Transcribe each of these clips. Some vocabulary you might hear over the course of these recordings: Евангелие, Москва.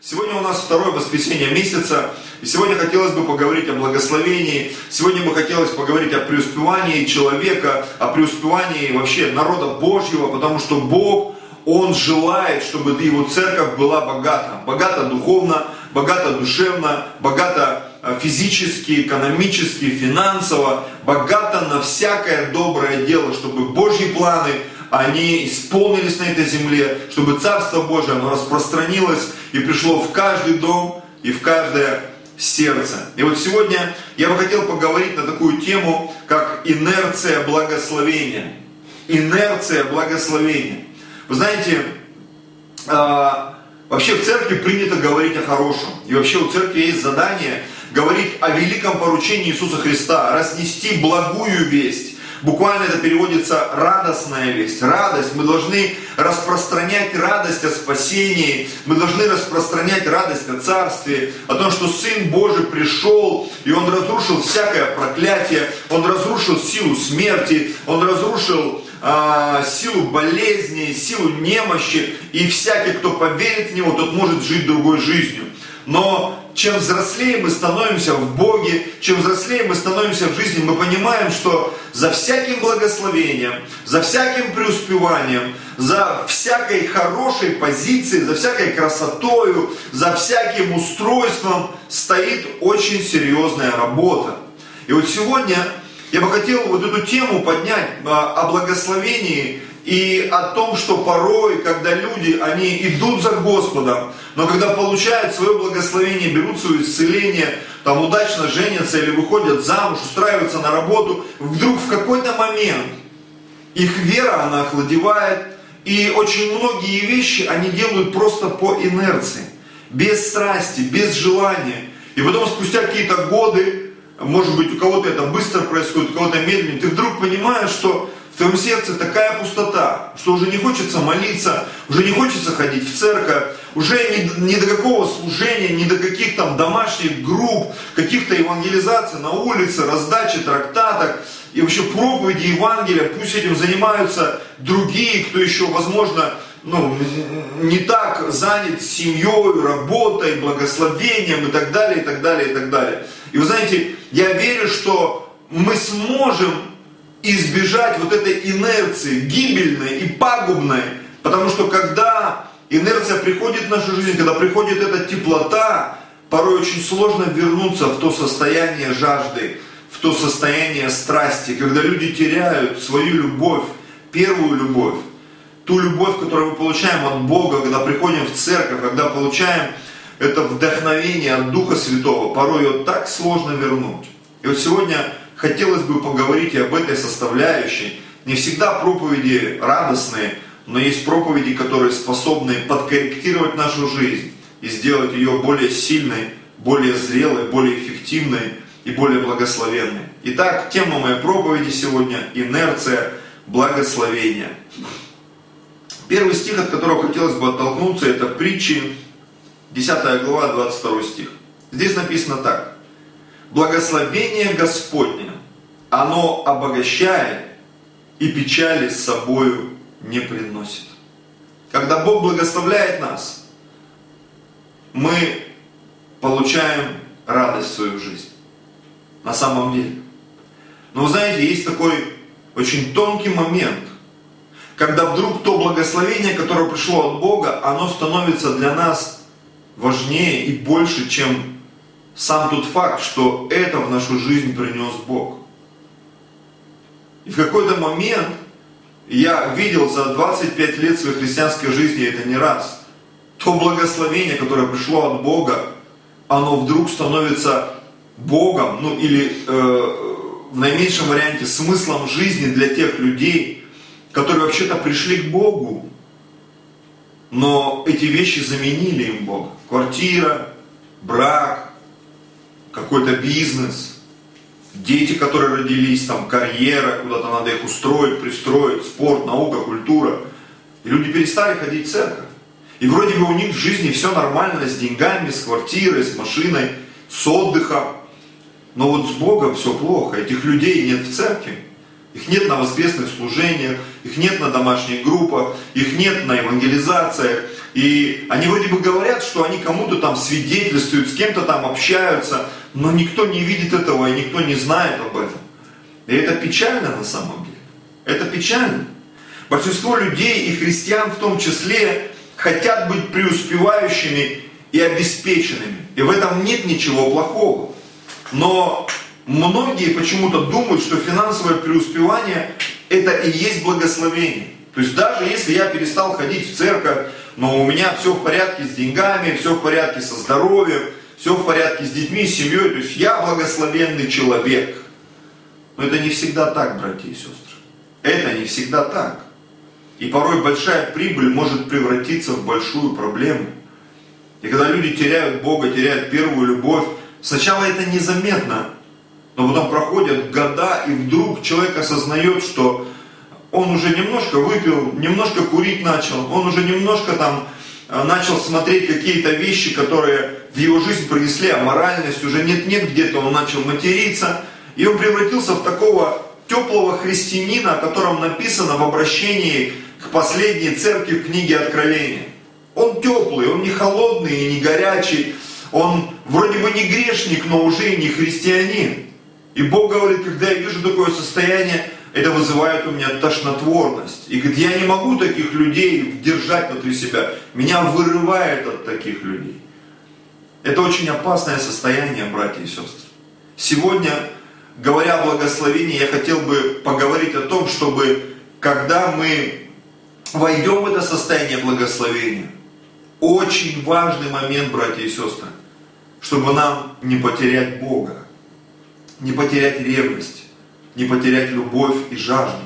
Сегодня у нас второе воскресенье месяца, и сегодня хотелось бы поговорить о благословении, сегодня бы хотелось поговорить о преуспевании человека, о преуспевании вообще народа Божьего, потому что Бог, Он желает, чтобы Его церковь была богата. Богата духовно, богата душевно, богата физически, экономически, финансово, богата на всякое доброе дело, чтобы Божьи планы, они исполнились на этой земле, чтобы Царство Божие, оно распространилось и пришло в каждый дом и в каждое сердце. И вот сегодня я бы хотел поговорить на такую тему, как инерция благословения. Инерция благословения. Вы знаете, вообще в церкви принято говорить о хорошем. И вообще у церкви есть задание говорить о великом поручении Иисуса Христа, разнести благую весть. Буквально это переводится «радостная весть», радость. Мы должны распространять радость о спасении, мы должны распространять радость о Царстве, о том, что Сын Божий пришел, и Он разрушил всякое проклятие, Он разрушил силу смерти, Он разрушил силу болезни, силу немощи, и всякий, кто поверит в Него, тот может жить другой жизнью. Но чем взрослее мы становимся в Боге, чем взрослее мы становимся в жизни, мы понимаем, что за всяким благословением, за всяким преуспеванием, за всякой хорошей позицией, за всякой красотою, за всяким устройством стоит очень серьезная работа. И вот сегодня я бы хотел вот эту тему поднять о благословении и о том, что порой, когда люди, они идут за Господом, но когда получают свое благословение, берут свое исцеление, там удачно женятся или выходят замуж, устраиваются на работу, вдруг в какой-то момент их вера, она охладевает, и очень многие вещи они делают просто по инерции, без страсти, без желания. И потом спустя какие-то годы, может быть, у кого-то это быстро происходит, у кого-то медленно, ты вдруг понимаешь, что в твоем сердце такая пустота, что уже не хочется молиться, уже не хочется ходить в церковь, уже ни до какого служения, ни до каких там домашних групп, каких-то евангелизаций на улице, раздачи трактаток и вообще проповеди Евангелия. Пусть этим занимаются другие, кто еще, возможно, не так занят семьей, работой, благословением и так далее, и так далее, и так далее. И вы знаете, я верю, что мы сможем избежать вот этой инерции, гибельной и пагубной, потому что когда инерция приходит в нашу жизнь, когда приходит эта теплота, порой очень сложно вернуться в то состояние жажды, в то состояние страсти, когда люди теряют свою любовь, первую любовь, ту любовь, которую мы получаем от Бога, когда приходим в церковь, когда получаем это вдохновение от Духа Святого, порой ее так сложно вернуть. И вот сегодня хотелось бы поговорить и об этой составляющей. Не всегда проповеди радостные, но есть проповеди, которые способны подкорректировать нашу жизнь и сделать ее более сильной, более зрелой, более эффективной и более благословенной. Итак, тема моей проповеди сегодня – инерция благословения. Первый стих, от которого хотелось бы оттолкнуться, это Притчи, 10 глава, 22 стих. Здесь написано так. «Благословение Господне, оно обогащает и печали с собою не приносит». Когда Бог благословляет нас, мы получаем радость в свою жизнь. На самом деле. Но вы знаете, есть такой очень тонкий момент, когда вдруг то благословение, которое пришло от Бога, оно становится для нас важнее и больше, чем сам тот факт, что это в нашу жизнь принес Бог. И в какой-то момент я видел за 25 лет своей христианской жизни, это не раз, то благословение, которое пришло от Бога, оно вдруг становится Богом, в наименьшем варианте смыслом жизни для тех людей, которые вообще-то пришли к Богу, но эти вещи заменили им Бога. Квартира, брак, какой-то бизнес, дети, которые родились, там карьера, куда-то надо их устроить, пристроить, спорт, наука, культура. И люди перестали ходить в церковь. И вроде бы у них в жизни все нормально с деньгами, с квартирой, с машиной, с отдыхом. Но вот с Богом все плохо. Этих людей нет в церкви. Их нет на воскресных служениях, их нет на домашних группах, их нет на евангелизациях, И они вроде бы говорят, что они кому-то там свидетельствуют, с кем-то там общаются, но никто не видит этого и никто не знает об этом. И это печально на самом деле. Это печально. Большинство людей и христиан в том числе хотят быть преуспевающими и обеспеченными. И в этом нет ничего плохого. Но многие почему-то думают, что финансовое преуспевание – это и есть благословение. То есть даже если я перестал ходить в церковь, но у меня все в порядке с деньгами, все в порядке со здоровьем, все в порядке с детьми, с семьей, то есть я благословенный человек. Но это не всегда так, братья и сестры. Это не всегда так. И порой большая прибыль может превратиться в большую проблему. И когда люди теряют Бога, теряют первую любовь, сначала это незаметно, но потом проходят года, и вдруг человек осознает, что он уже немножко выпил, немножко курить начал, он уже немножко там начал смотреть какие-то вещи, которые в его жизнь принесли аморальность, уже нет-нет, где-то он начал материться, и он превратился в такого теплого христианина, о котором написано в обращении к последней церкви в книге Откровения. Он теплый, он не холодный и не горячий, он вроде бы не грешник, но уже и не христианин. И Бог говорит, когда я вижу такое состояние, это вызывает у меня тошнотворность. И говорит, я не могу таких людей держать внутри себя. Меня вырывает от таких людей. Это очень опасное состояние, братья и сестры. Сегодня, говоря о благословении, я хотел бы поговорить о том, чтобы, когда мы войдем в это состояние благословения, очень важный момент, братья и сестры, чтобы нам не потерять Бога, не потерять ревность, не потерять любовь и жажду.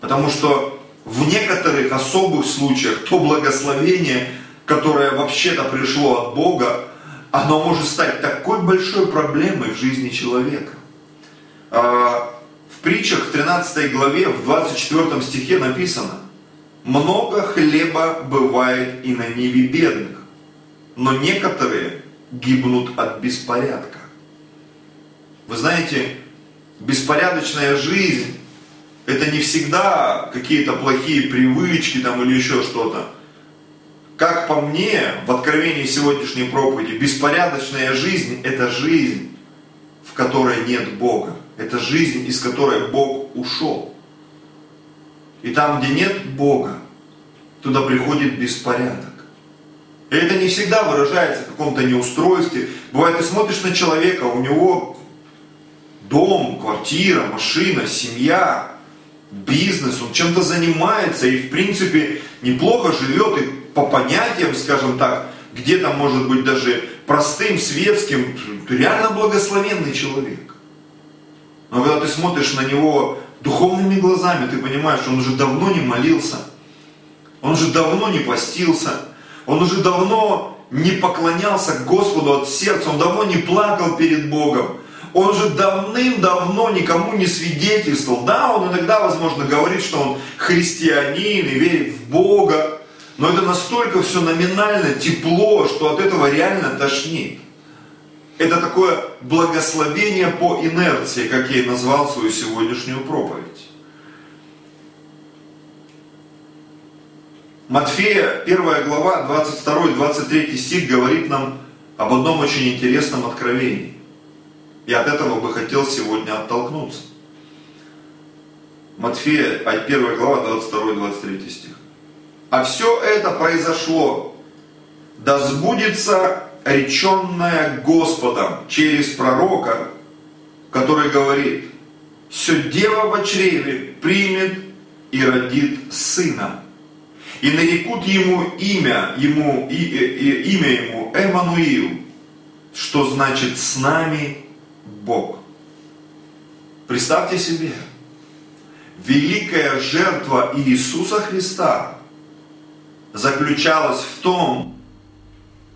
Потому что в некоторых особых случаях то благословение, которое вообще-то пришло от Бога, оно может стать такой большой проблемой в жизни человека. В притчах в 13 главе, в 24 стихе написано: «Много хлеба бывает и на ниве бедных, но некоторые гибнут от беспорядка». Вы знаете, беспорядочная жизнь — это не всегда какие-то плохие привычки там или еще что-то. Как по мне, в откровении сегодняшней проповеди, беспорядочная жизнь — это жизнь, в которой нет Бога. Это жизнь, из которой Бог ушел. И там, где нет Бога, туда приходит беспорядок. И это не всегда выражается в каком-то неустройстве. Бывает, ты смотришь на человека, у него дом, квартира, машина, семья, бизнес, он чем-то занимается и, в принципе, неплохо живет, и по понятиям, скажем так, где-то, может быть, даже простым, светским, ты реально благословенный человек. Но когда ты смотришь на него духовными глазами, ты понимаешь, он уже давно не молился, он уже давно не постился, он уже давно не поклонялся Господу от сердца, он давно не плакал перед Богом, он же давным-давно никому не свидетельствовал. Да, он иногда, возможно, говорит, что он христианин и верит в Бога, но это настолько все номинально, тепло, что от этого реально тошнит. Это такое благословение по инерции, как я и назвал свою сегодняшнюю проповедь. Матфея, 1 глава, 22-23 стих говорит нам об одном очень интересном откровении. И от этого бы хотел сегодня оттолкнуться. Матфея, 1 глава, 22-23 стих. «А все это произошло, да сбудется реченное Господом через пророка, который говорит: все дева во чреве примет и родит сына, и нарекут имя ему Эммануил, что значит с нами Бог». Представьте себе, великая жертва Иисуса Христа заключалась в том,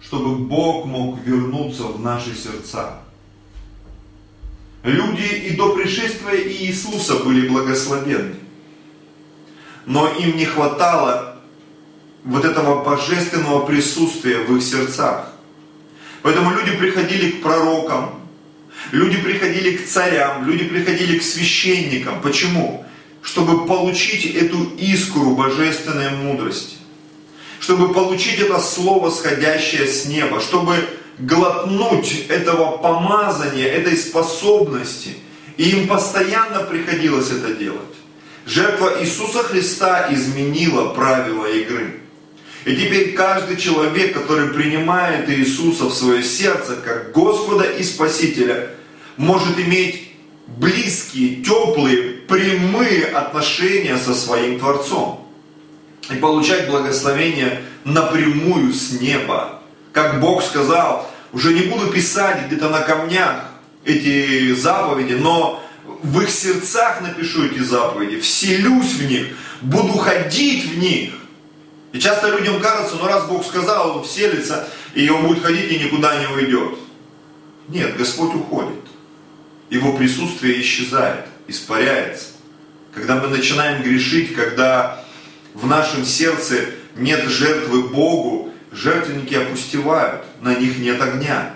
чтобы Бог мог вернуться в наши сердца. Люди и до пришествия Иисуса были благословенны, но им не хватало вот этого божественного присутствия в их сердцах. Поэтому люди приходили к пророкам, люди приходили к царям, люди приходили к священникам. Почему? Чтобы получить эту искру божественной мудрости, чтобы получить это слово, сходящее с неба, чтобы глотнуть этого помазания, этой способности. И им постоянно приходилось это делать. Жертва Иисуса Христа изменила правила игры. И теперь каждый человек, который принимает Иисуса в свое сердце как Господа и Спасителя, может иметь близкие, теплые, прямые отношения со своим Творцом. И получать благословение напрямую с неба. Как Бог сказал, уже не буду писать где-то на камнях эти заповеди, но в их сердцах напишу эти заповеди, вселюсь в них, буду ходить в них. И часто людям кажется, ну раз Бог сказал, он вселится, и он будет ходить и никуда не уйдет. Нет, Господь уходит. Его присутствие исчезает, испаряется. Когда мы начинаем грешить, когда в нашем сердце нет жертвы Богу, жертвенники опустевают, на них нет огня,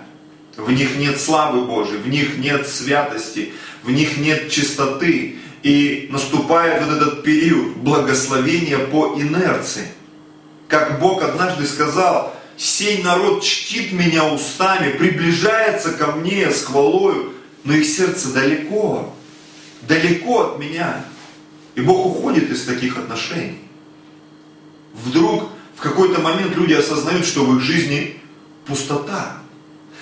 в них нет славы Божией, в них нет святости, в них нет чистоты. И наступает вот этот период благословения по инерции. Как Бог однажды сказал, сей народ чтит меня устами, приближается ко мне с хвалою, но их сердце далеко, далеко от меня. И Бог уходит из таких отношений. Вдруг в какой-то момент люди осознают, что в их жизни пустота.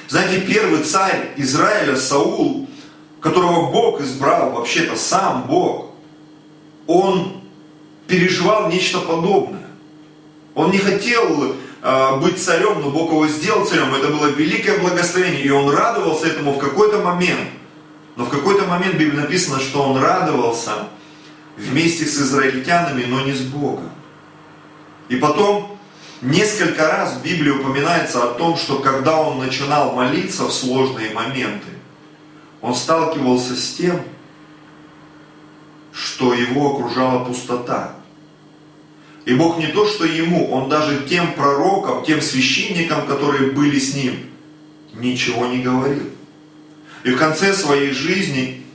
Знаете, первый царь Израиля, Саул, которого Бог избрал, вообще-то сам Бог, он переживал нечто подобное. Он не хотел быть царем, но Бог его сделал царем. Это было великое благословение, и он радовался этому в какой-то момент. Но в какой-то момент в Библии написано, что он радовался вместе с израильтянами, но не с Богом. И потом несколько раз в Библии упоминается о том, что когда он начинал молиться в сложные моменты, он сталкивался с тем, что его окружала пустота. И Бог не то, что ему, он даже тем пророкам, тем священникам, которые были с ним, ничего не говорил. И в конце своей жизни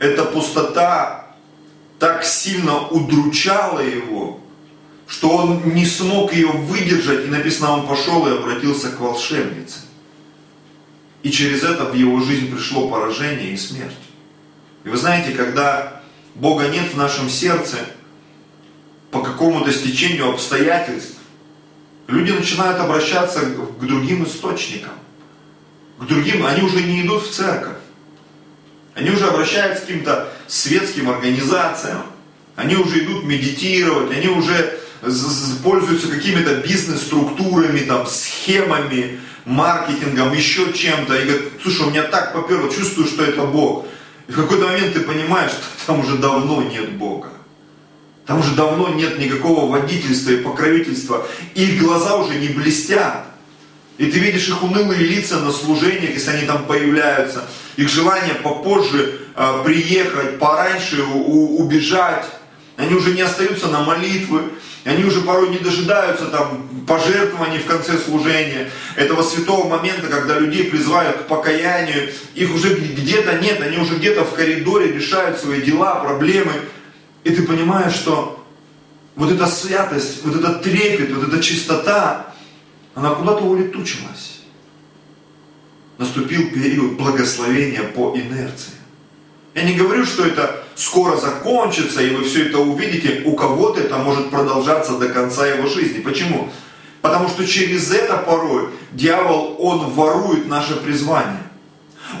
эта пустота так сильно удручала его, что он не смог ее выдержать, и написано, он пошел и обратился к волшебнице. И через это в его жизнь пришло поражение и смерть. И вы знаете, когда Бога нет в нашем сердце, по какому-то стечению обстоятельств, люди начинают обращаться к другим источникам. К другим, они уже не идут в церковь. Они уже обращаются к каким-то светским организациям. Они уже идут медитировать, они уже пользуются какими-то бизнес-структурами, там, схемами, маркетингом, еще чем-то. И говорят, слушай, у меня так поперло, чувствую, что это Бог. И в какой-то момент ты понимаешь, что там уже давно нет Бога. Там уже давно нет никакого водительства и покровительства. И их глаза уже не блестят. И ты видишь их унылые лица на служениях, если они там появляются. Их желание попозже приехать, пораньше убежать. Они уже не остаются на молитвы. Они уже порой не дожидаются там пожертвований в конце служения, этого святого момента, когда людей призывают к покаянию. Их уже где-то нет, они уже где-то в коридоре решают свои дела, проблемы. И ты понимаешь, что вот эта святость, вот этот трепет, вот эта чистота, она куда-то улетучилась. Наступил период благословения по инерции. Я не говорю, что это скоро закончится, и вы все это увидите. У кого-то это может продолжаться до конца его жизни. Почему? Потому что через это порой дьявол, он ворует наше призвание.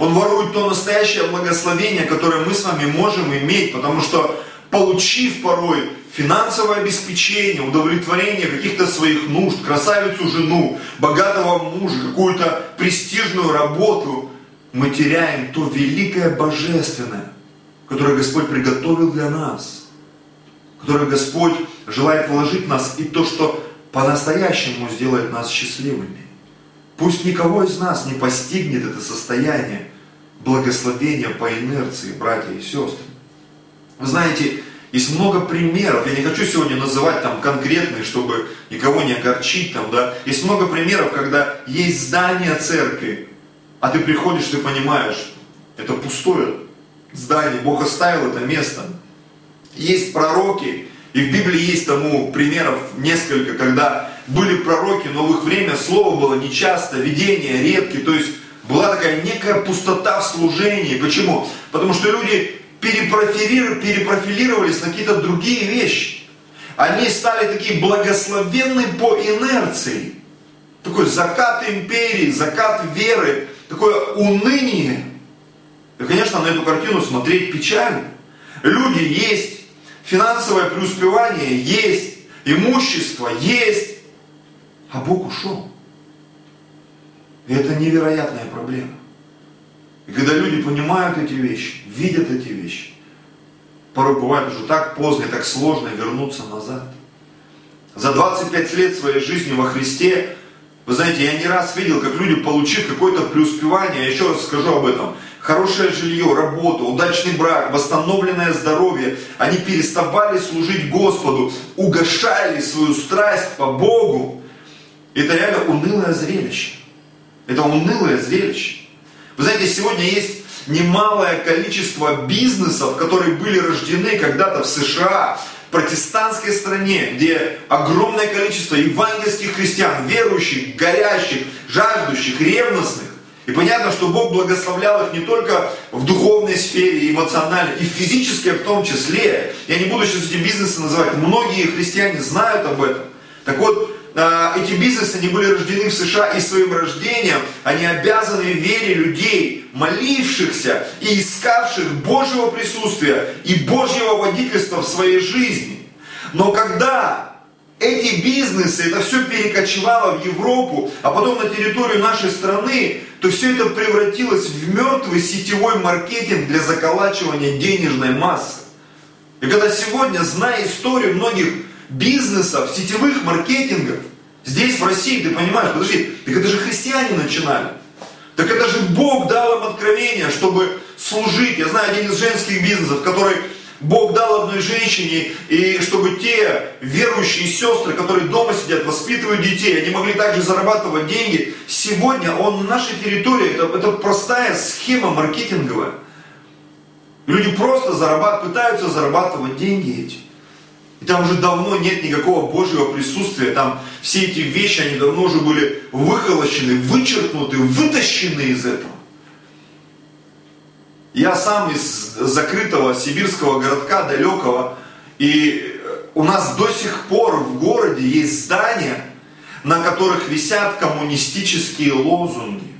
Он ворует то настоящее благословение, которое мы с вами можем иметь, потому что, получив порой финансовое обеспечение, удовлетворение каких-то своих нужд, красавицу жену, богатого мужа, какую-то престижную работу, мы теряем то великое божественное, которое Господь приготовил для нас, которое Господь желает вложить в нас, и то, что по-настоящему сделает нас счастливыми. Пусть никого из нас не постигнет это состояние благословения по инерции, братья и сестры. Вы знаете, есть много примеров, я не хочу сегодня называть там конкретные, чтобы никого не огорчить, там, да. Есть много примеров, когда есть здание церкви, а ты приходишь, ты понимаешь, это пустое здание, Бог оставил это место. Есть пророки, и в Библии есть тому примеров несколько, когда были пророки, но в их время слово было нечасто, видения редки, то есть была такая некая пустота в служении. Почему? Потому что люди перепрофилировались на какие-то другие вещи. Они стали такие благословенные по инерции. Такой закат империи, закат веры, такое уныние. И, конечно, на эту картину смотреть печально. Люди есть, финансовое преуспевание есть, имущество есть, а Бог ушел. И это невероятная проблема. И когда люди понимают эти вещи, видят эти вещи, порой бывает уже так поздно и так сложно вернуться назад. За 25 лет своей жизни во Христе, вы знаете, я не раз видел, как люди, получив какое-то преуспевание, я еще раз скажу об этом, хорошее жилье, работу, удачный брак, восстановленное здоровье, они переставали служить Господу, угашали свою страсть по Богу. Это реально унылое зрелище. Это унылое зрелище. Вы знаете, сегодня есть немалое количество бизнесов, которые были рождены когда-то в США, в протестантской стране, где огромное количество евангельских христиан, верующих, горящих, жаждущих, ревностных. И понятно, что Бог благословлял их не только в духовной сфере, эмоциональной, и в физической в том числе. Я не буду сейчас эти бизнесы называть, многие христиане знают об этом. Так вот, эти бизнесы, они были рождены в США, и своим рождением они обязаны вере людей, молившихся и искавших Божьего присутствия и Божьего водительства в своей жизни. Но когда эти бизнесы, это все перекочевало в Европу, а потом на территорию нашей страны, то все это превратилось в мертвый сетевой маркетинг для заколачивания денежной массы. И когда сегодня, зная историю многих бизнесов, сетевых маркетингов, здесь, в России, ты понимаешь, подожди, так это же христиане начинали. Так это же Бог дал им откровение, чтобы служить. Я знаю один из женских бизнесов, который Бог дал одной женщине, и чтобы те верующие сестры, которые дома сидят, воспитывают детей, они могли также зарабатывать деньги. Сегодня он на нашей территории, это простая схема маркетинговая. Люди просто пытаются зарабатывать деньги эти. И там уже давно нет никакого Божьего присутствия, там все эти вещи, они давно уже были выхолощены, вычеркнуты, вытащены из этого. Я сам из закрытого сибирского городка, далекого, и у нас до сих пор в городе есть здания, на которых висят коммунистические лозунги.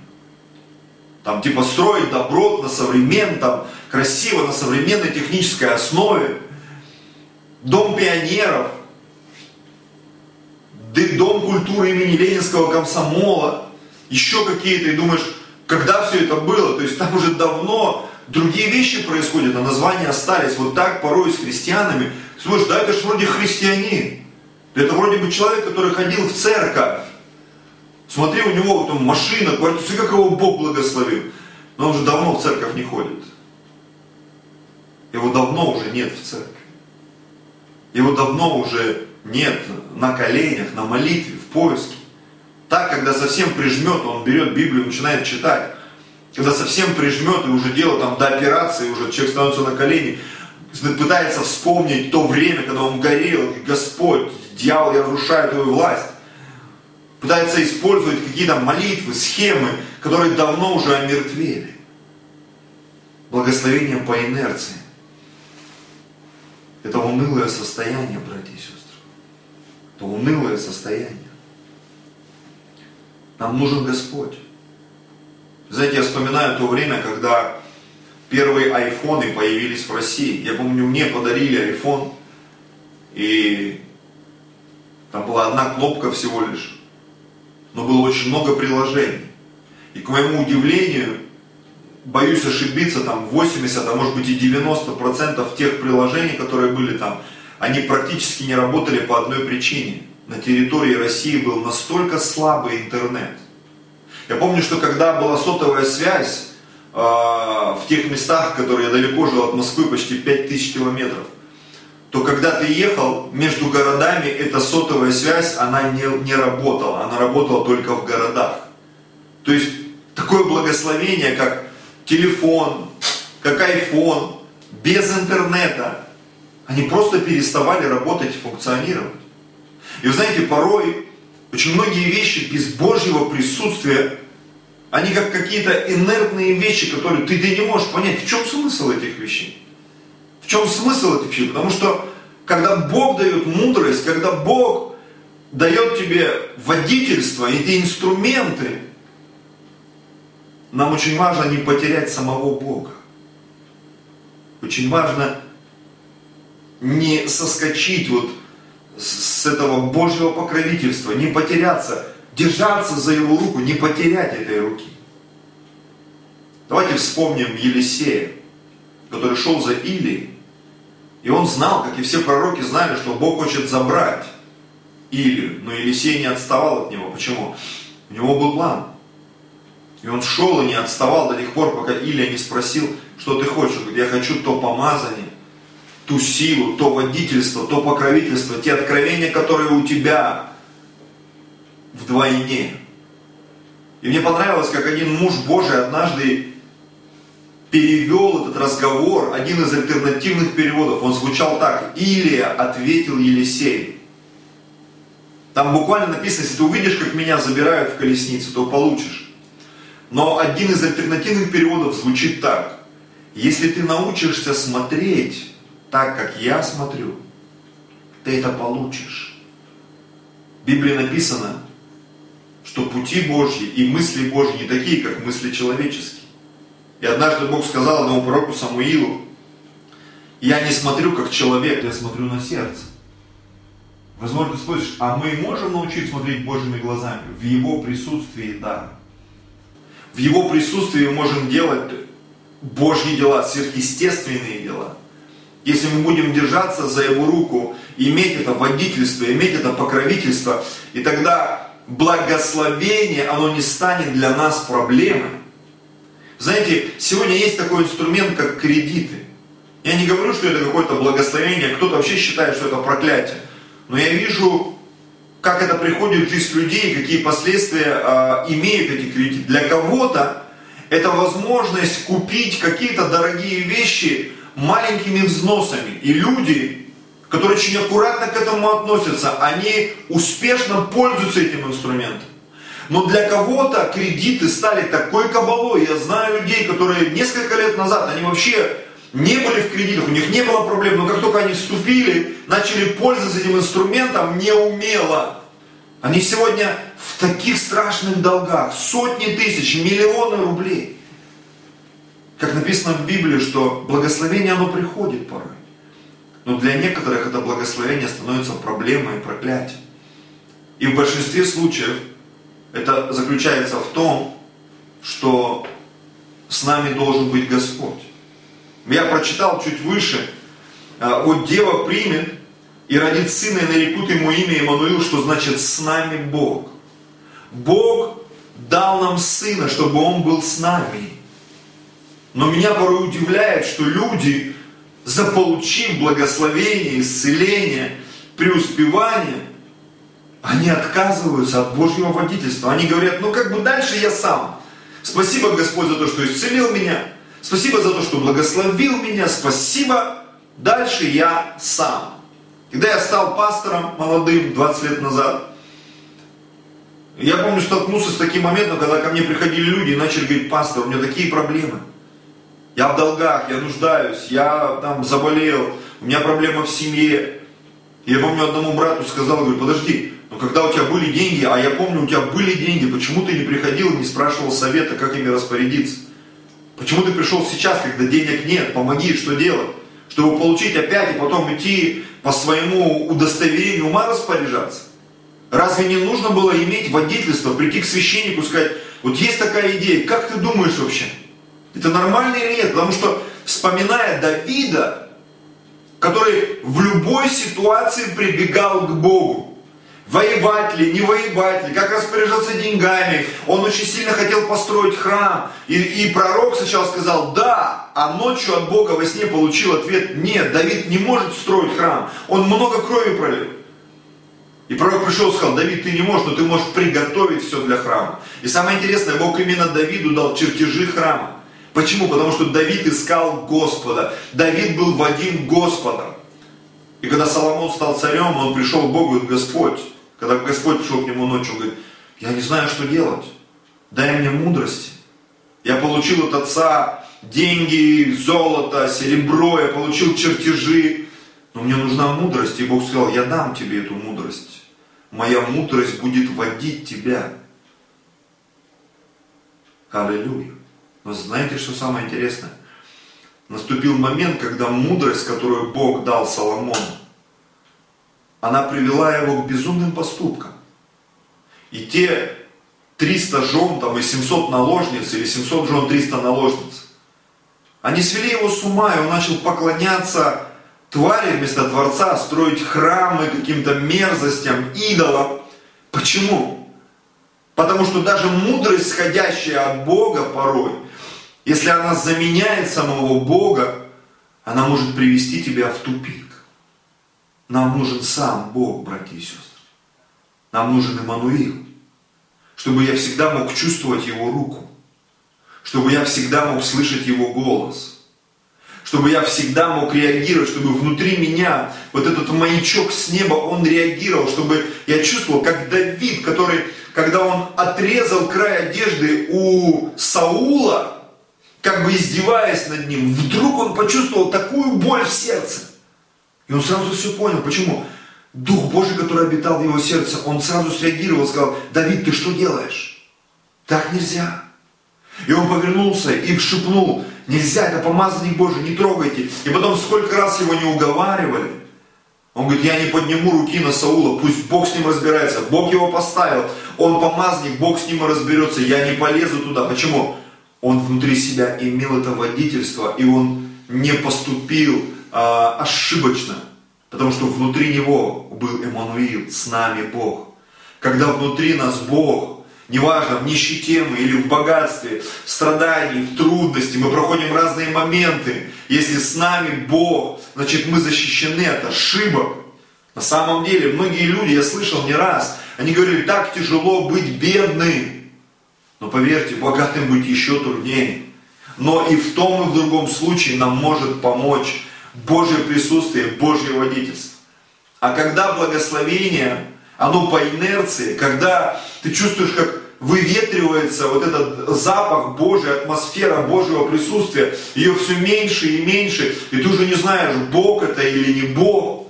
Там типа «строить добротно, современно, красиво, на современной технической основе». Дом пионеров, дом культуры имени Ленинского комсомола, еще какие-то, и думаешь, когда все это было, то есть там уже давно другие вещи происходят, а названия остались. Вот так порой с христианами. Слушай, да это ж вроде христианин, это вроде бы человек, который ходил в церковь. Смотри, у него там машина, квартира, все как его Бог благословил. Но он уже давно в церковь не ходит. Его давно уже нет в церкви. Его давно уже нет на коленях, на молитве, в поиске. Так, когда совсем прижмет, он берет Библию и начинает читать. Когда совсем прижмет, и уже дело там до операции, уже человек становится на колени, пытается вспомнить то время, когда он горел, и Господь, дьявол, я разрушаю твою власть. Пытается использовать какие-то молитвы, схемы, которые давно уже омертвели. Благословение по инерции. Это унылое состояние, братья и сестры. Это унылое состояние. Нам нужен Господь. Знаете, я вспоминаю то время, когда первые айфоны появились в России. Я помню, мне подарили айфон, и там была одна кнопка всего лишь, но было очень много приложений. И к моему удивлению, боюсь ошибиться, там 80, а может быть и 90% тех приложений, которые были там, они практически не работали по одной причине. На территории России был настолько слабый интернет. Я помню, что когда была сотовая связь в тех местах, которые я далеко жил от Москвы, почти 5000 километров, то когда ты ехал между городами, эта сотовая связь, она не работала, она работала только в городах. То есть такое благословение, как телефон, как айфон, без интернета, они просто переставали работать и функционировать. И вы знаете, порой Очень многие вещи без Божьего присутствия, они как какие-то инертные вещи, которые ты не можешь понять, в чем смысл этих вещей. В чем смысл этих вещей? Потому что, когда Бог дает мудрость, когда Бог дает тебе водительство, эти инструменты, нам очень важно не потерять самого Бога. Очень важно не соскочить вот с этого Божьего покровительства, не потеряться, держаться за Его руку, не потерять этой руки. Давайте вспомним Елисея, который шел за Илией, и он знал, как и все пророки знали, что Бог хочет забрать Илию, но Елисей не отставал от него. Почему? У него был план. И он шел и не отставал до тех пор, пока Илия не спросил, что ты хочешь. Он говорит, я хочу то помазание, ту силу, то водительство, то покровительство, те откровения, которые у тебя вдвойне. И мне понравилось, как один муж Божий однажды перевел этот разговор, один из альтернативных переводов, он звучал так: Илия ответил Елисею. Там буквально написано, если ты увидишь, как меня забирают в колесницу, то получишь. Но один из альтернативных переводов звучит так: если ты научишься смотреть так, как я смотрю, ты это получишь. В Библии написано, что пути Божьи и мысли Божьи не такие, как мысли человеческие. И однажды Бог сказал одному пророку Самуилу: я не смотрю как человек, я смотрю на сердце. Возможно, ты спросишь, а мы можем научиться смотреть Божьими глазами? В Его присутствии, да. В Его присутствии мы можем делать Божьи дела, сверхъестественные дела. Если мы будем держаться за Его руку, иметь это водительство, иметь это покровительство, и тогда благословение, оно не станет для нас проблемой. Знаете, сегодня есть такой инструмент, как кредиты. Я не говорю, что это какое-то благословение, кто-то вообще считает, что это проклятие. Но я вижу, как это приходит в жизнь людей, какие последствия имеют эти кредиты. Для кого-то это возможность купить какие-то дорогие вещи маленькими взносами. И люди, которые очень аккуратно к этому относятся, они успешно пользуются этим инструментом. Но для кого-то кредиты стали такой кабалой. Я знаю людей, которые несколько лет назад, они вообще не были в кредитах, у них не было проблем, но как только они вступили, начали пользоваться этим инструментом неумело. Они сегодня в таких страшных долгах, сотни тысяч, миллионы рублей. Как написано в Библии, что благословение, оно приходит порой. Но для некоторых это благословение становится проблемой и проклятием. И в большинстве случаев это заключается в том, что с нами должен быть Господь. Я прочитал чуть выше: «Вот дева примет и родит сына, и нарекут ему имя Иммануил», что значит «с нами Бог». Бог дал нам сына, чтобы он был с нами. Но меня порой удивляет, что люди, заполучив благословение, исцеление, преуспевание, они отказываются от Божьего водительства. Они говорят, ну как бы дальше я сам. Спасибо, Господь, за то, что исцелил меня. Спасибо за то, что благословил меня. Спасибо, дальше я сам. Когда я стал пастором молодым 20 лет назад, я помню, столкнулся с таким моментом, когда ко мне приходили люди и начали говорить: пастор, у меня такие проблемы. Я в долгах, я нуждаюсь, я там заболел, у меня проблема в семье. Я помню, одному брату сказал, говорю: подожди, но когда у тебя были деньги, а я помню, у тебя были деньги, почему ты не приходил и не спрашивал совета, как ими распорядиться? Почему ты пришел сейчас, когда денег нет? Помоги, что делать? Чтобы получить опять и потом идти по своему удостоверению ума распоряжаться? Разве не нужно было иметь водительство, прийти к священнику и сказать: вот есть такая идея, как ты думаешь вообще? Это нормально или нет? Потому что, вспоминая Давида, который в любой ситуации прибегал к Богу, воевать ли, не воевать ли, как распоряжаться деньгами, он очень сильно хотел построить храм, и пророк сначала сказал «да», а ночью от Бога во сне получил ответ «нет, Давид не может строить храм, он много крови пролил». И пророк пришел и сказал: Давид, ты не можешь, но ты можешь приготовить все для храма. И самое интересное, Бог именно Давиду дал чертежи храма. Почему? Потому что Давид искал Господа. Давид был водим Господом. И когда Соломон стал царем, он пришел к Богу и: Господь, Когда Господь пришел к нему ночью, говорит, я не знаю, что делать, дай мне мудрости. Я получил от отца деньги, золото, серебро, я получил чертежи, но мне нужна мудрость. И Бог сказал, я дам тебе эту мудрость. Моя мудрость будет водить тебя. Аллилуйя. Но знаете, что самое интересное? Наступил момент, когда мудрость, которую Бог дал Соломону, она привела его к безумным поступкам. И те 300 жен там, и 700 наложниц, или 700 жен, 300 наложниц, они свели его с ума, и он начал поклоняться твари вместо Творца, строить храмы каким-то мерзостям, идолам. Почему? Потому что даже мудрость, сходящая от Бога порой, если она заменяет самого Бога, она может привести тебя в тупик. Нам нужен сам Бог, братья и сестры. Нам нужен Эммануил, чтобы я всегда мог чувствовать Его руку, чтобы я всегда мог слышать Его голос, чтобы я всегда мог реагировать, чтобы внутри меня вот этот маячок с неба, он реагировал, чтобы я чувствовал, как Давид, который, когда он отрезал край одежды у Саула, как бы издеваясь над ним, вдруг он почувствовал такую боль в сердце. И он сразу все понял. Почему? Дух Божий, который обитал в его сердце, он сразу среагировал, сказал, Давид, ты что делаешь? Так нельзя. И он повернулся и шепнул, нельзя, это помазанник Божий, не трогайте. И потом сколько раз его не уговаривали. Он говорит, я не подниму руки на Саула, пусть Бог с ним разбирается. Бог его поставил, он помазанник, Бог с ним и разберется, я не полезу туда. Почему? Он внутри себя имел это водительство, и он не поступил ошибочно. Потому что внутри него был Эммануил, с нами Бог. Когда внутри нас Бог, неважно, в нищете мы или в богатстве, в страдании, в трудности, мы проходим разные моменты. Если с нами Бог, значит мы защищены от ошибок. На самом деле, многие люди, я слышал не раз, они говорили, так тяжело быть бедным. Но поверьте, богатым быть еще труднее. Но и в том, и в другом случае нам может помочь Божье присутствие, Божье водительство. А когда благословение, оно по инерции, когда ты чувствуешь, как выветривается вот этот запах Божий, атмосфера Божьего присутствия, ее все меньше и меньше, и ты уже не знаешь, Бог это или не Бог,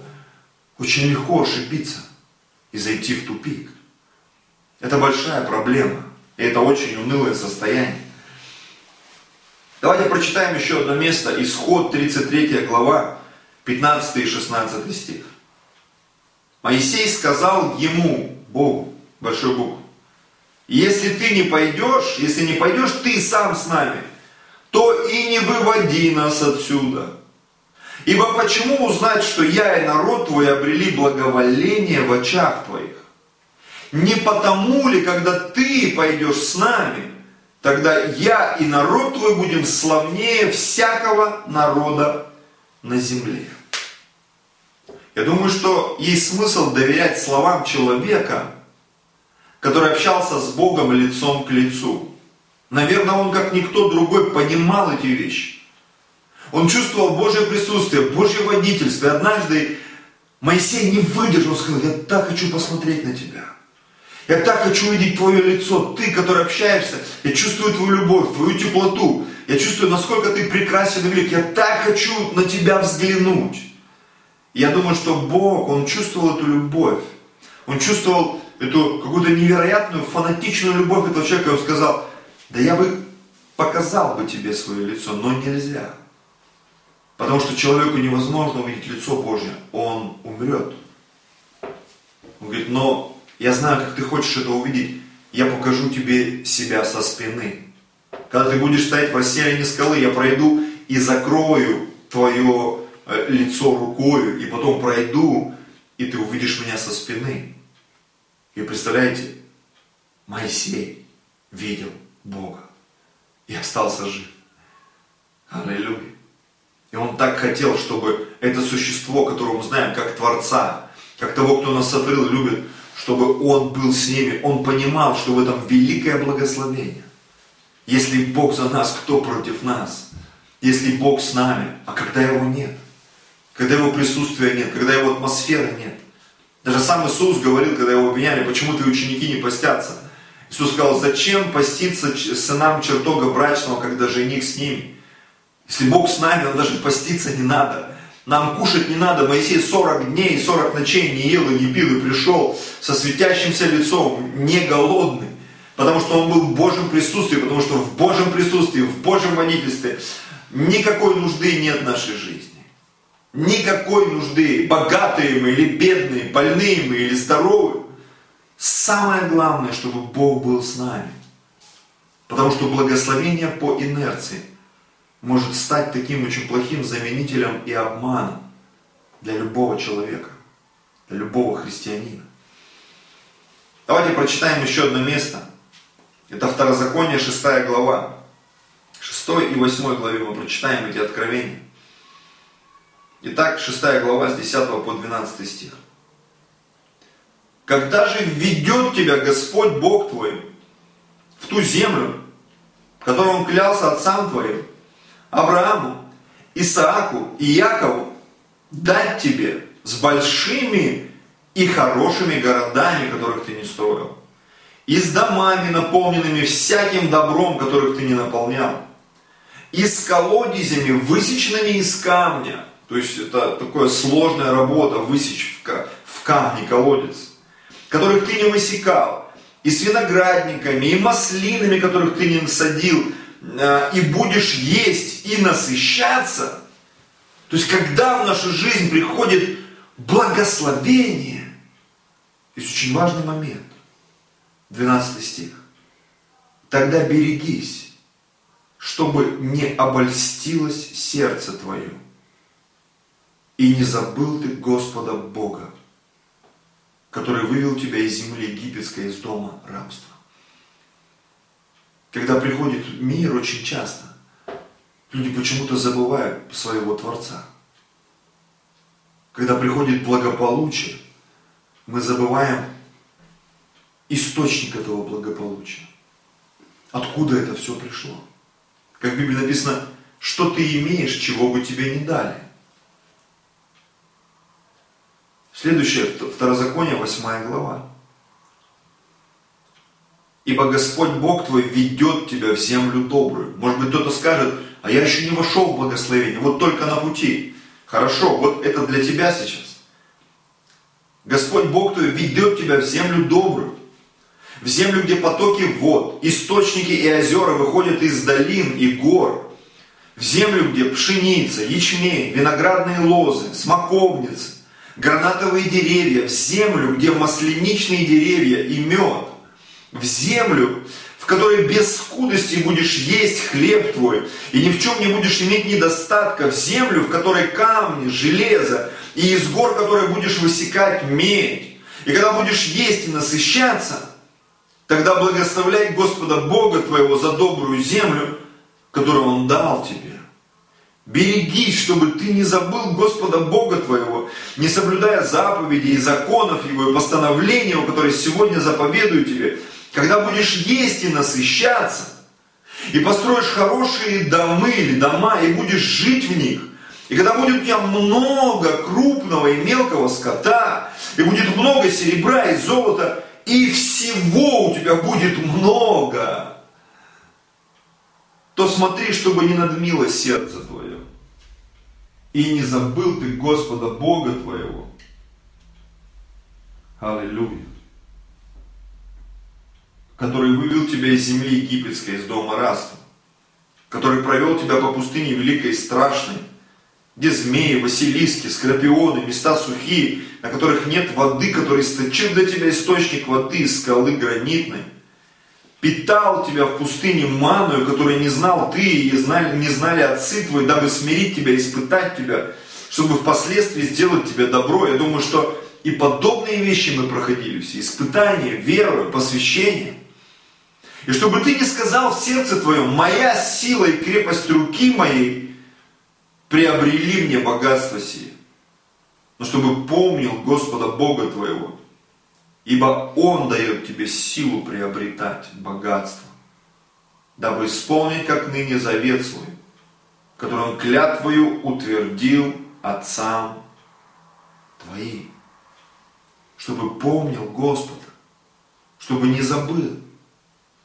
очень легко ошибиться и зайти в тупик. Это большая проблема, и это очень унылое состояние. Давайте прочитаем еще одно место, Исход 33 глава, 15 и 16 стих. Моисей сказал ему, Богу, большой Бог, если ты не пойдешь, ты сам с нами, то и не выводи нас отсюда. Ибо почему узнать, что я и народ твой обрели благоволение в очах твоих? Не потому ли, когда ты пойдешь с нами, тогда я и народ твой будем славнее всякого народа на земле. Я думаю, что есть смысл доверять словам человека, который общался с Богом лицом к лицу. Наверное, он как никто другой понимал эти вещи. Он чувствовал Божье присутствие, Божье водительство. И однажды Моисей не выдержал, сказал, я так хочу посмотреть на тебя. Я так хочу видеть твое лицо, ты, который общаешься, я чувствую твою любовь, твою теплоту, я чувствую, насколько ты прекрасен и велик, я так хочу на тебя взглянуть. Я думаю, что Бог, Он чувствовал эту любовь, Он чувствовал эту какую-то невероятную, фанатичную любовь этого человека, и Он сказал, да я бы показал бы тебе свое лицо, но нельзя, потому что человеку невозможно увидеть лицо Божье, он умрет. Он говорит, но я знаю, как ты хочешь это увидеть. Я покажу тебе себя со спины. Когда ты будешь стоять в расселине скалы, я пройду и закрою твое лицо рукою, и потом пройду, и ты увидишь меня со спины. И представляете, Моисей видел Бога и остался жив. Аллилуйя. И он так хотел, чтобы это существо, которое мы знаем как Творца, как того, кто нас сотворил, любит, чтобы он был с ними, он понимал, что в этом великое благословение. Если Бог за нас, кто против нас? Если Бог с нами, а когда Его нет? Когда Его присутствия нет, когда Его атмосферы нет? Даже сам Иисус говорил, когда его обвиняли, почему твои ученики не постятся. Иисус сказал, зачем поститься сынам чертога брачного, когда жених с ними? Если Бог с нами, Он даже поститься не надо. Нам кушать не надо. Моисей 40 дней и 40 ночей не ел и не пил, и пришел со светящимся лицом, не голодный. Потому что он был в Божьем присутствии, потому что в Божьем присутствии, в Божьем водительстве никакой нужды нет в нашей жизни. Никакой нужды, богатые мы или бедные, больные мы или здоровые. Самое главное, чтобы Бог был с нами. Потому что благословение по инерции может стать таким очень плохим заменителем и обманом для любого человека, для любого христианина. Давайте прочитаем еще одно место. Это Второзаконие, 6 глава. 6 и 8 главе мы прочитаем эти откровения. Итак, 6 глава с 10 по 12 стих. «Когда же введет тебя Господь Бог твой в ту землю, которую Он клялся отцам твоим, Аврааму, Исааку и Якову, дать тебе с большими и хорошими городами, которых ты не строил, и с домами, наполненными всяким добром, которых ты не наполнял, и с колодезями, высеченными из камня». То есть это такая сложная работа, высечь в камне колодец, которых ты не высекал, и с виноградниками, и маслинами, которых ты не насадил, и будешь есть и насыщаться. То есть когда в нашу жизнь приходит благословение, есть очень важный момент, 12 стих, тогда берегись, чтобы не обольстилось сердце твое, и не забыл ты Господа Бога, который вывел тебя из земли египетской, из дома рабства. Когда приходит мир, очень часто люди почему-то забывают своего Творца. Когда приходит благополучие, мы забываем источник этого благополучия. Откуда это все пришло? Как в Библии написано, что ты имеешь, чего бы тебе не дали. Следующее, Второзаконие, 8 глава. «Ибо Господь Бог твой ведет тебя в землю добрую». Может быть, кто-то скажет, а я еще не вошел в благословение, вот только на пути. Хорошо, вот это для тебя сейчас. Господь Бог твой ведет тебя в землю добрую, в землю, где потоки вод, источники и озера выходят из долин и гор, в землю, где пшеница, ячмень, виноградные лозы, смоковницы, гранатовые деревья, в землю, где масляничные деревья и мед, в землю, в которой без скудости будешь есть хлеб твой, и ни в чем не будешь иметь недостатка, в землю, в которой камни, железо, и из гор, которой будешь высекать медь. И когда будешь есть и насыщаться, тогда благословляй Господа Бога твоего за добрую землю, которую Он дал тебе. Берегись, чтобы ты не забыл Господа Бога твоего, не соблюдая заповедей и законов Его, и постановлений, которые сегодня заповедую тебе, когда будешь есть и насыщаться, и построишь хорошие домы или дома, и будешь жить в них, и когда будет у тебя много крупного и мелкого скота, и будет много серебра и золота, и всего у тебя будет много, то смотри, чтобы не надмило сердце твое, и не забыл ты Господа Бога твоего. Аллилуйя. Который вывел тебя из земли египетской, из дома рабства, который провел тебя по пустыне великой и страшной, где змеи, василиски, скорпионы, места сухие, на которых нет воды, который источил для тебя источник воды из скалы гранитной, питал тебя в пустыне манную, которую не знал ты и не знали отцы твои, дабы смирить тебя, испытать тебя, чтобы впоследствии сделать тебе добро. Я думаю, что и подобные вещи мы проходили все, испытания, веру, посвящение. И чтобы ты не сказал в сердце твоем, моя сила и крепость руки моей приобрели мне богатство сие. Но чтобы помнил Господа Бога твоего, ибо Он дает тебе силу приобретать богатство, дабы исполнить, как ныне, завет свой, который Он клятвою утвердил отцам твоим. чтобы помнил Господа, чтобы не забыл,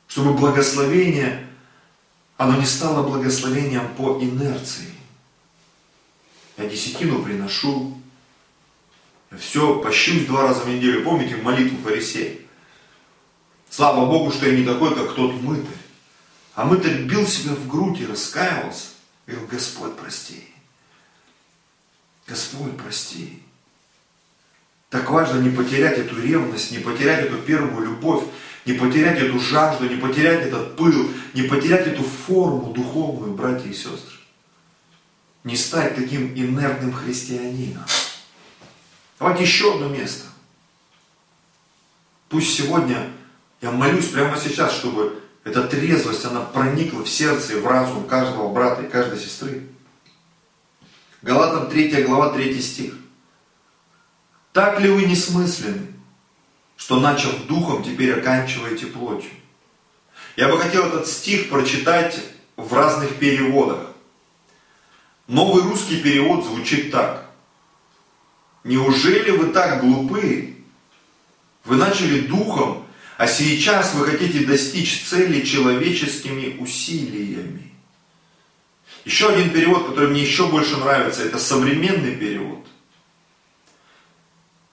чтобы благословение, оно не стало благословением по инерции. Я десятину приношу, все, пощусь 2 раза в неделю. Помните молитву фарисея? Слава Богу, что я не такой, как тот мытарь. А мытарь бил себя в грудь и раскаивался. И говорил: Господь, прости. Господь, прости. Так важно не потерять эту ревность, не потерять эту первую любовь, не потерять эту жажду, не потерять этот пыл, не потерять эту форму духовную, братья и сестры. Не стать таким инертным христианином. Давайте еще одно место. Пусть сегодня, я молюсь прямо сейчас, чтобы эта трезвость, она проникла в сердце и в разум каждого брата и каждой сестры. Галатам 3 глава 3 стих. «Так ли вы несмысленны, что, начав духом, теперь оканчиваете плотью?» Я бы хотел этот стих прочитать в разных переводах. Новый русский перевод звучит так. «Неужели вы так глупы? Вы начали духом, а сейчас вы хотите достичь цели человеческими усилиями». Еще один перевод, который мне еще больше нравится, это современный перевод.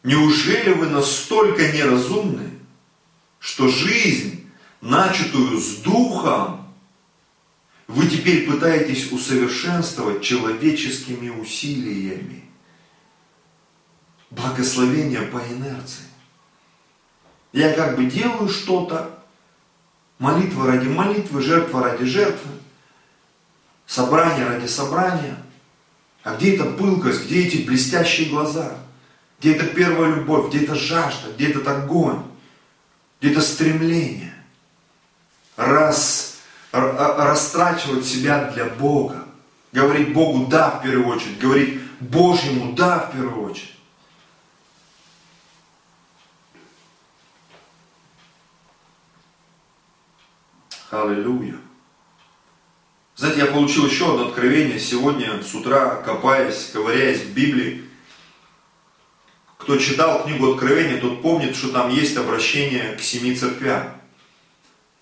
«Неужели вы настолько неразумны, что жизнь, начатую с духом, вы теперь пытаетесь усовершенствовать человеческими усилиями?» Благословение по инерции. Я как бы делаю что-то, молитва ради молитвы, жертва ради жертвы, собрание ради собрания. А где эта пылкость, где эти блестящие глаза, где эта первая любовь, где эта жажда, где этот огонь, где это стремление растрачивать себя для Бога, говорить Богу «да» в первую очередь, говорить Божьему «да» в первую очередь. Аллилуйя. Знаете, я получил еще одно откровение сегодня с утра, копаясь, ковыряясь в Библии. Кто читал книгу Откровения, тот помнит, что там есть обращение к 7 церквям.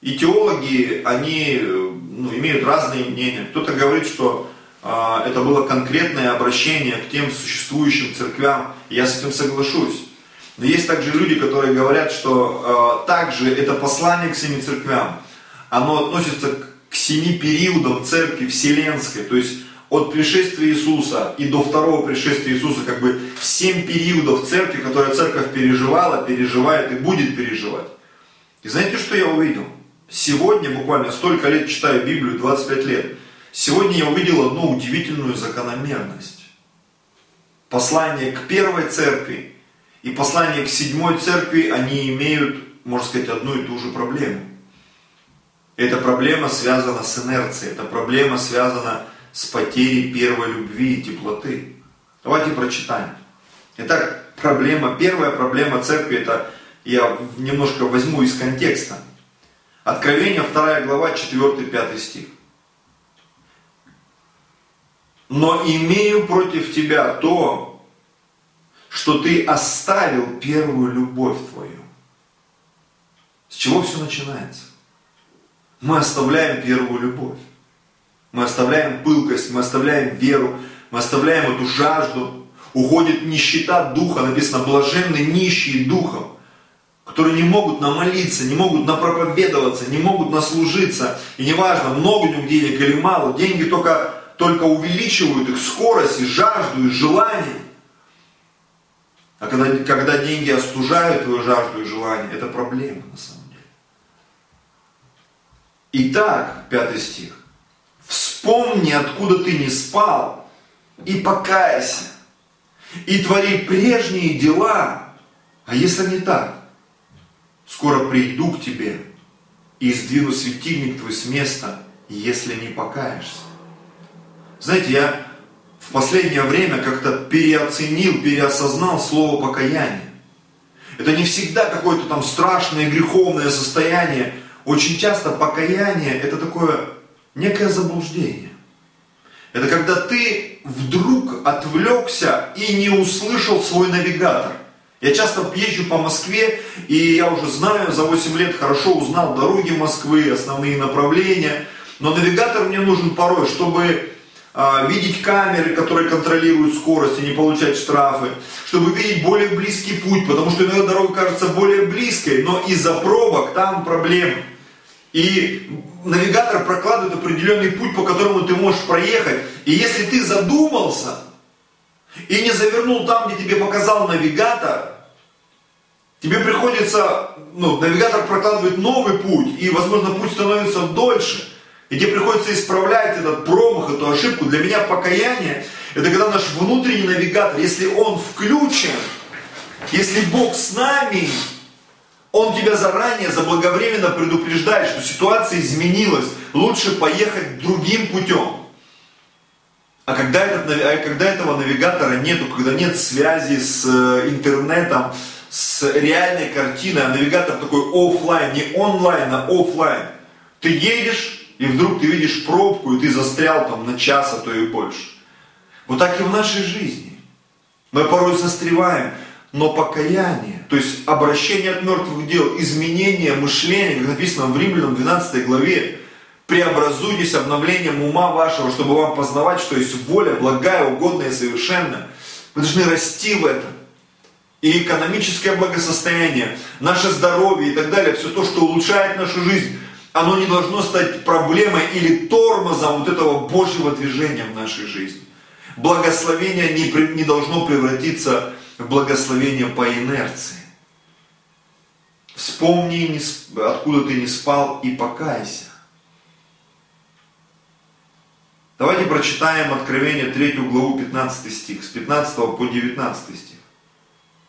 И теологи, они имеют разные мнения. Кто-то говорит, что это было конкретное обращение к тем существующим церквям. Я с этим соглашусь. Но есть также люди, которые говорят, что также это послание к 7 церквям. Оно относится к 7 периодам Церкви Вселенской, то есть от пришествия Иисуса и до второго пришествия Иисуса, как бы 7 периодов Церкви, которые Церковь переживала, переживает и будет переживать. И знаете, что я увидел? Сегодня, буквально столько лет читаю Библию, 25 лет, сегодня я увидел одну удивительную закономерность. Послание к 1 церкви и послание к 7 церкви, они имеют, можно сказать, одну и ту же проблему. Эта проблема связана с инерцией, эта проблема связана с потерей первой любви и теплоты. Давайте прочитаем. Итак, первая проблема церкви, это я немножко возьму из контекста. Откровение 2 глава 4-5 стих. «Но имею против тебя то, что ты оставил первую любовь твою». С чего все начинается? Мы оставляем первую любовь, мы оставляем пылкость, мы оставляем веру, мы оставляем эту жажду. Уходит нищета духа, написано: блаженны нищие духом, которые не могут намолиться, не могут напроповедоваться, не могут наслужиться. И неважно, много у них денег или мало, деньги только увеличивают их скорость, и жажду, и желание. А когда деньги остужают твою жажду и желание, это проблема на самом деле. Итак, 5 стих. «Вспомни, откуда ты не спал, и покайся, и твори прежние дела, а если не так, скоро приду к тебе и сдвину светильник твой с места, если не покаешься». Знаете, я в последнее время как-то переоценил, переосознал слово «покаяние». Это не всегда какое-то там страшное греховное состояние. Очень часто покаяние – это такое некое заблуждение. Это когда ты вдруг отвлекся и не услышал свой навигатор. Я часто езжу по Москве, и я уже знаю, за 8 лет хорошо узнал дороги Москвы, основные направления. Но навигатор мне нужен порой, чтобы видеть камеры, которые контролируют скорость и не получать штрафы. Чтобы видеть более близкий путь, потому что иногда дорога кажется более близкой, но из-за пробок там проблемы. И навигатор прокладывает определенный путь, по которому ты можешь проехать. И если ты задумался и не завернул там, где тебе показал навигатор, тебе приходится, навигатор прокладывает новый путь, и, возможно, путь становится дольше, и тебе приходится исправлять этот промах, эту ошибку. Для меня покаяние – это когда наш внутренний навигатор, если он включен, если Бог с нами, Он тебя заранее, заблаговременно предупреждает, что ситуация изменилась, лучше поехать другим путем. А когда этого навигатора нету, когда нет связи с интернетом, с реальной картиной, а навигатор такой офлайн, не онлайн, а офлайн, ты едешь, и вдруг ты видишь пробку, и ты застрял там на час, а то и больше. Вот так и в нашей жизни. Мы порой застреваем, но покаяние, то есть обращение от мертвых дел, изменение мышления, как написано в Римлянам 12 главе, преобразуйтесь обновлением ума вашего, чтобы вам познавать, что есть воля благая, угодная и совершенная. Вы должны расти в этом. И экономическое благосостояние, наше здоровье и так далее, все то, что улучшает нашу жизнь, оно не должно стать проблемой или тормозом вот этого Божьего движения в нашей жизни. Благословение не должно превратиться в благословение по инерции. Вспомни, откуда ты не спал, и покайся. Давайте прочитаем Откровение 3 главу 15 стих, с 15 по 19 стих.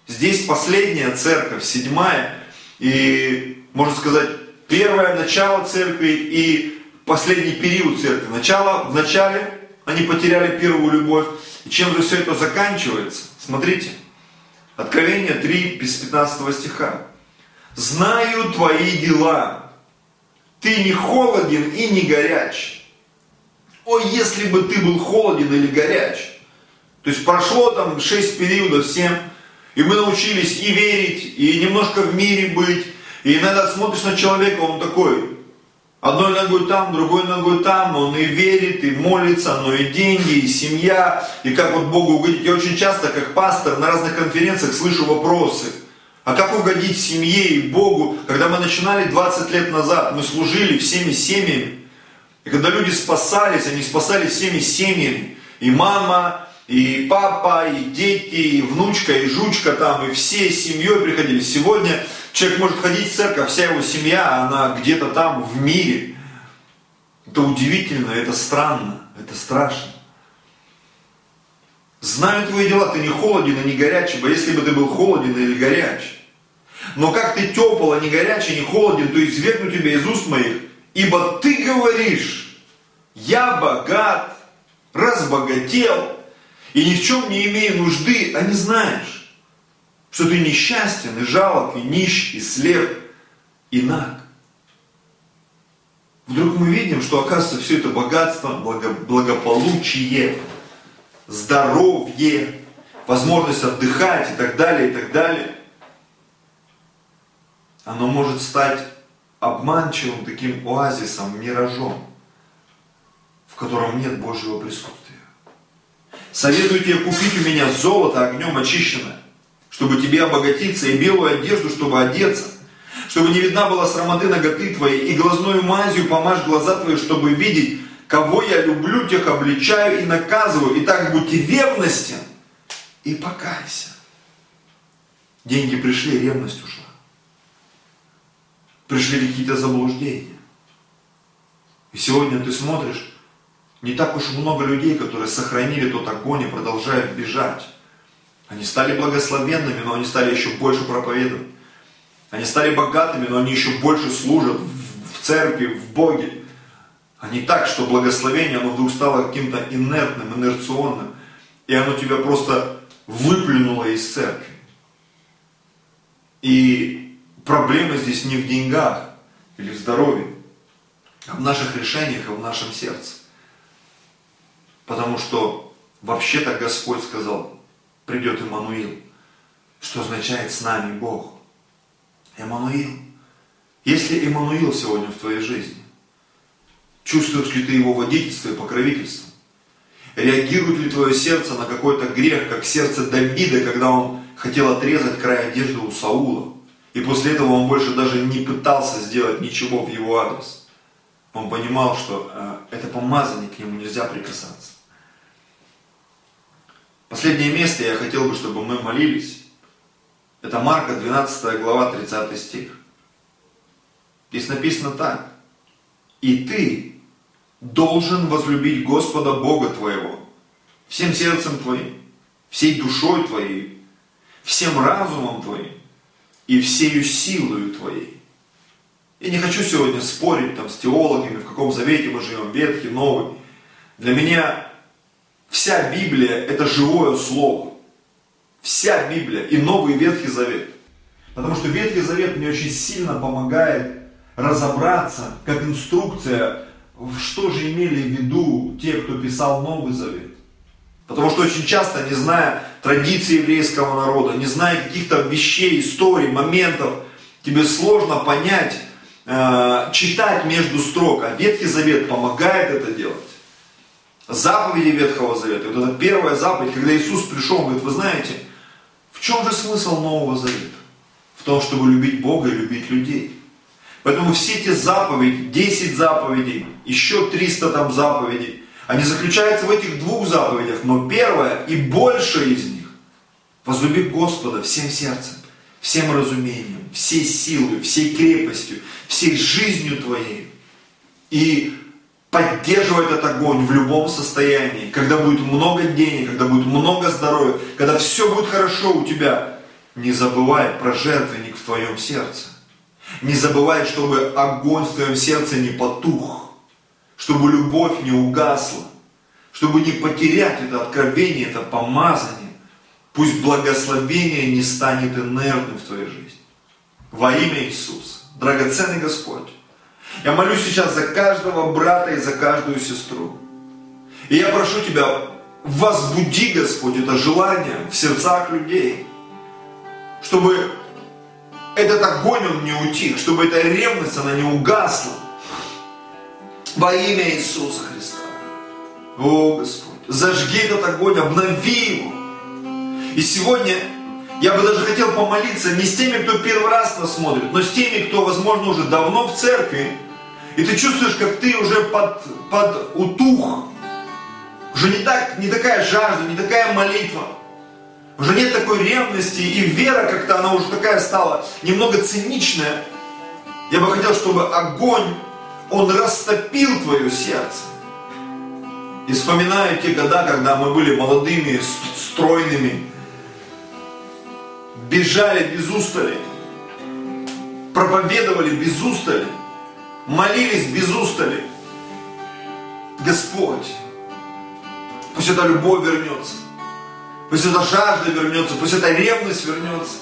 Здесь последняя церковь, 7-я, и, можно сказать, первое начало церкви и последний период церкви. Вначале они потеряли первую любовь. И чем же все это заканчивается? Смотрите, Откровение 3, 15 стиха. «Знаю твои дела, ты не холоден и не горяч». О, если бы ты был холоден или горяч. То есть прошло там 6 периодов, 7, и мы научились и верить, и немножко в мире быть. И иногда смотришь на человека, он такой, одной ногой там, другой ногой там, он и верит, и молится, но и деньги, и семья, и как вот Богу угодить. Я очень часто, как пастор, на разных конференциях слышу вопросы, а как угодить семье и Богу? Когда мы начинали 20 лет назад, мы служили всеми семьями. И когда люди спасались, они спасались всеми семьями. И мама, и папа, и дети, и внучка, и жучка там, и все семьей приходили. Сегодня человек может ходить в церковь, вся его семья, она где-то там в мире. Это удивительно, это странно, это страшно. Знаю твои дела, ты не холоден и не горячий, ибо если бы ты был холоден или горячий. Но как ты тепл, а не горячий, не холоден, то извергну тебя из уст моих. Ибо ты говоришь, я богат, разбогател, и ни в чем не имею нужды, а не знаешь, что ты несчастен, и жалок, и нищ, и слеп, и наг. Вдруг мы видим, что, оказывается, все это богатство, благополучие, здоровье, возможность отдыхать и так далее, оно может стать обманчивым таким оазисом, миражом, в котором нет Божьего присутствия. Советую тебе купить у меня золото огнем очищенное, чтобы тебе обогатиться, и белую одежду, чтобы одеться, чтобы не видна была срамоты ноготы твоей, и глазную мазью помажь глаза твои, чтобы видеть, кого я люблю, тех обличаю и наказываю. Итак, будь ревностен и покайся. Деньги пришли, ревность ушла. Пришли какие-то заблуждения. И сегодня ты смотришь, не так уж много людей, которые сохранили тот огонь и продолжают бежать. Они стали благословенными, но они стали еще больше проповедовать. Они стали богатыми, но они еще больше служат в церкви, в Боге. А не так, что благословение, оно вдруг стало каким-то инертным, инерционным. И оно тебя просто выплюнуло из церкви. И проблема здесь не в деньгах или в здоровье, а в наших решениях и в нашем сердце. Потому что вообще-то Господь сказал, придет Иммануил, что означает «с нами Бог». Эммануил. Если Эммануил сегодня в твоей жизни, чувствуешь ли ты его водительство и покровительство? Реагирует ли твое сердце на какой-то грех, как сердце Давида, когда он хотел отрезать край одежды у Саула, и после этого он больше даже не пытался сделать ничего в его адрес. Он понимал, что это помазание, к нему нельзя прикасаться. Последнее место я хотел бы, чтобы мы молились. Это Марка 12 глава 30 стих. Здесь написано так. «И ты должен возлюбить Господа Бога твоего всем сердцем твоим, всей душой твоей, всем разумом твоим и всею силою твоей». Я не хочу сегодня спорить там, с теологами, в каком завете мы живем, Ветхий, Новый. Для меня вся Библия – это живое слово. Вся Библия и Новый Ветхий Завет. Потому что Ветхий Завет мне очень сильно помогает разобраться, как инструкция, что же имели в виду те, кто писал Новый Завет. Потому что очень часто, не зная традиции еврейского народа, не зная каких-то вещей, историй, моментов, тебе сложно понять, читать между строк. А Ветхий Завет помогает это делать. Заповеди Ветхого Завета, вот это первая заповедь, когда Иисус пришел, он говорит, вы знаете, в чем же смысл Нового Завета? В том, чтобы любить Бога и любить людей. Поэтому все эти заповеди, 10 заповедей, еще 300 там заповедей, они заключаются в этих двух заповедях, но первая и большая из них – возлюби Господа всем сердцем, всем разумением, всей силой, всей крепостью, всей жизнью твоей. И поддерживай этот огонь в любом состоянии, когда будет много денег, когда будет много здоровья, когда все будет хорошо у тебя. Не забывай про жертвенник в твоем сердце. Не забывай, чтобы огонь в твоем сердце не потух, чтобы любовь не угасла, чтобы не потерять это откровение, это помазание. Пусть благословение не станет инертным в твоей жизни. Во имя Иисуса, драгоценный Господь, я молюсь сейчас за каждого брата и за каждую сестру. И я прошу Тебя, возбуди, Господь, это желание в сердцах людей, чтобы этот огонь, он не утих, чтобы эта ревность, она не угасла. Во имя Иисуса Христа. О, Господь, зажги этот огонь, обнови его. И сегодня я бы даже хотел помолиться не с теми, кто первый раз нас смотрит, но с теми, кто, возможно, уже давно в церкви. И ты чувствуешь, как ты уже подутух. Уже не такая жажда, не такая молитва. Уже нет такой ревности. И вера как-то, она уже такая стала немного циничная. Я бы хотел, чтобы огонь, он растопил твое сердце. И вспоминаю те года, когда мы были молодыми, стройными. Бежали без устали, проповедовали без устали, молились без устали. Господь, пусть эта любовь вернется, пусть эта жажда вернется, пусть эта ревность вернется.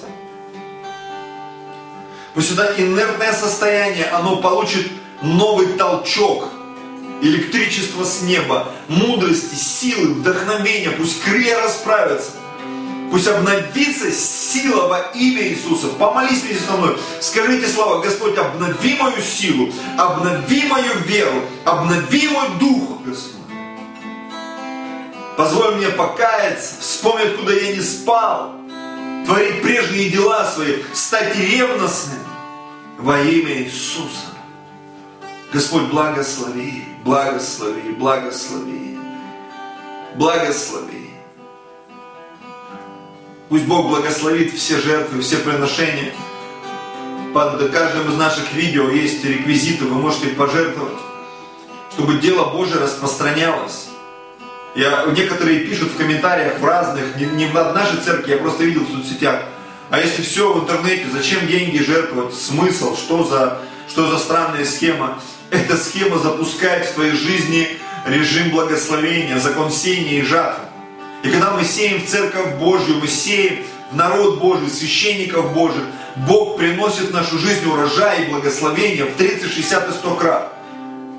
Пусть это инертное состояние, оно получит новый толчок, электричество с неба, мудрости, силы, вдохновения, пусть крылья расправятся. Пусть обновится сила во имя Иисуса. Помолись вместе со мной. Скажите слова, Господь, обнови мою силу, обнови мою веру, обнови мой дух, Господь. Позволь мне покаяться, вспомнить, куда я не спал, творить прежние дела свои, стать ревностным во имя Иисуса. Господь, благослови, благослови, благослови, благослови. Пусть Бог благословит все жертвы, все приношения. Под каждым из наших видео есть реквизиты, вы можете пожертвовать, чтобы дело Божие распространялось. Некоторые пишут в комментариях в разных, не в нашей церкви, я просто видел в соцсетях. А если все в интернете, зачем деньги жертвовать? Смысл? Что за странная схема? Эта схема запускает в твоей жизни режим благословения, закон сеяния и жатвы. И когда мы сеем в Церковь Божью, мы сеем в народ Божий, священников Божьих, Бог приносит в нашу жизнь урожай и благословение в 30, 60 и 100 крат.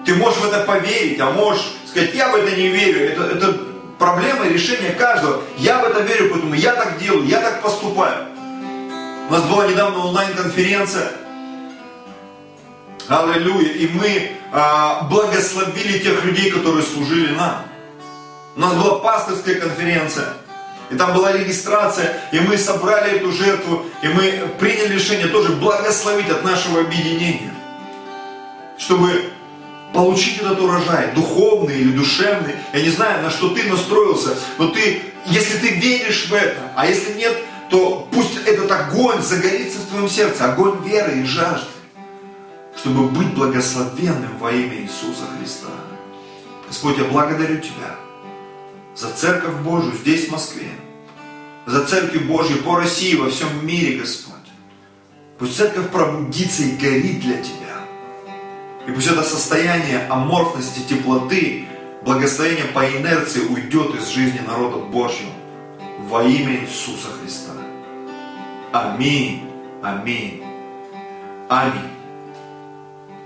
Ты можешь в это поверить, а можешь сказать, я в это не верю, это проблема и решение каждого. Я в это верю, поэтому я так делаю, я так поступаю. У нас была недавно онлайн-конференция. Аллилуйя. И мы благословили тех людей, которые служили нам. У нас была пасторская конференция. И там была регистрация. И мы собрали эту жертву. И мы приняли решение тоже благословить от нашего объединения. Чтобы получить этот урожай, духовный или душевный. Я не знаю, на что ты настроился, но ты, если ты веришь в это, а если нет, то пусть этот огонь загорится в твоем сердце, огонь веры и жажды, чтобы быть благословенным во имя Иисуса Христа. Господь, я благодарю Тебя за Церковь Божию здесь, в Москве, за Церковь Божью по России, во всем мире, Господь. Пусть Церковь пробудится и горит для Тебя. И пусть это состояние аморфности, теплоты, благословения по инерции уйдет из жизни народа Божьего. Во имя Иисуса Христа. Аминь. Аминь. Аминь.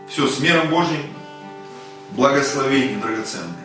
Все, с миром Божьим. Благословение драгоценное.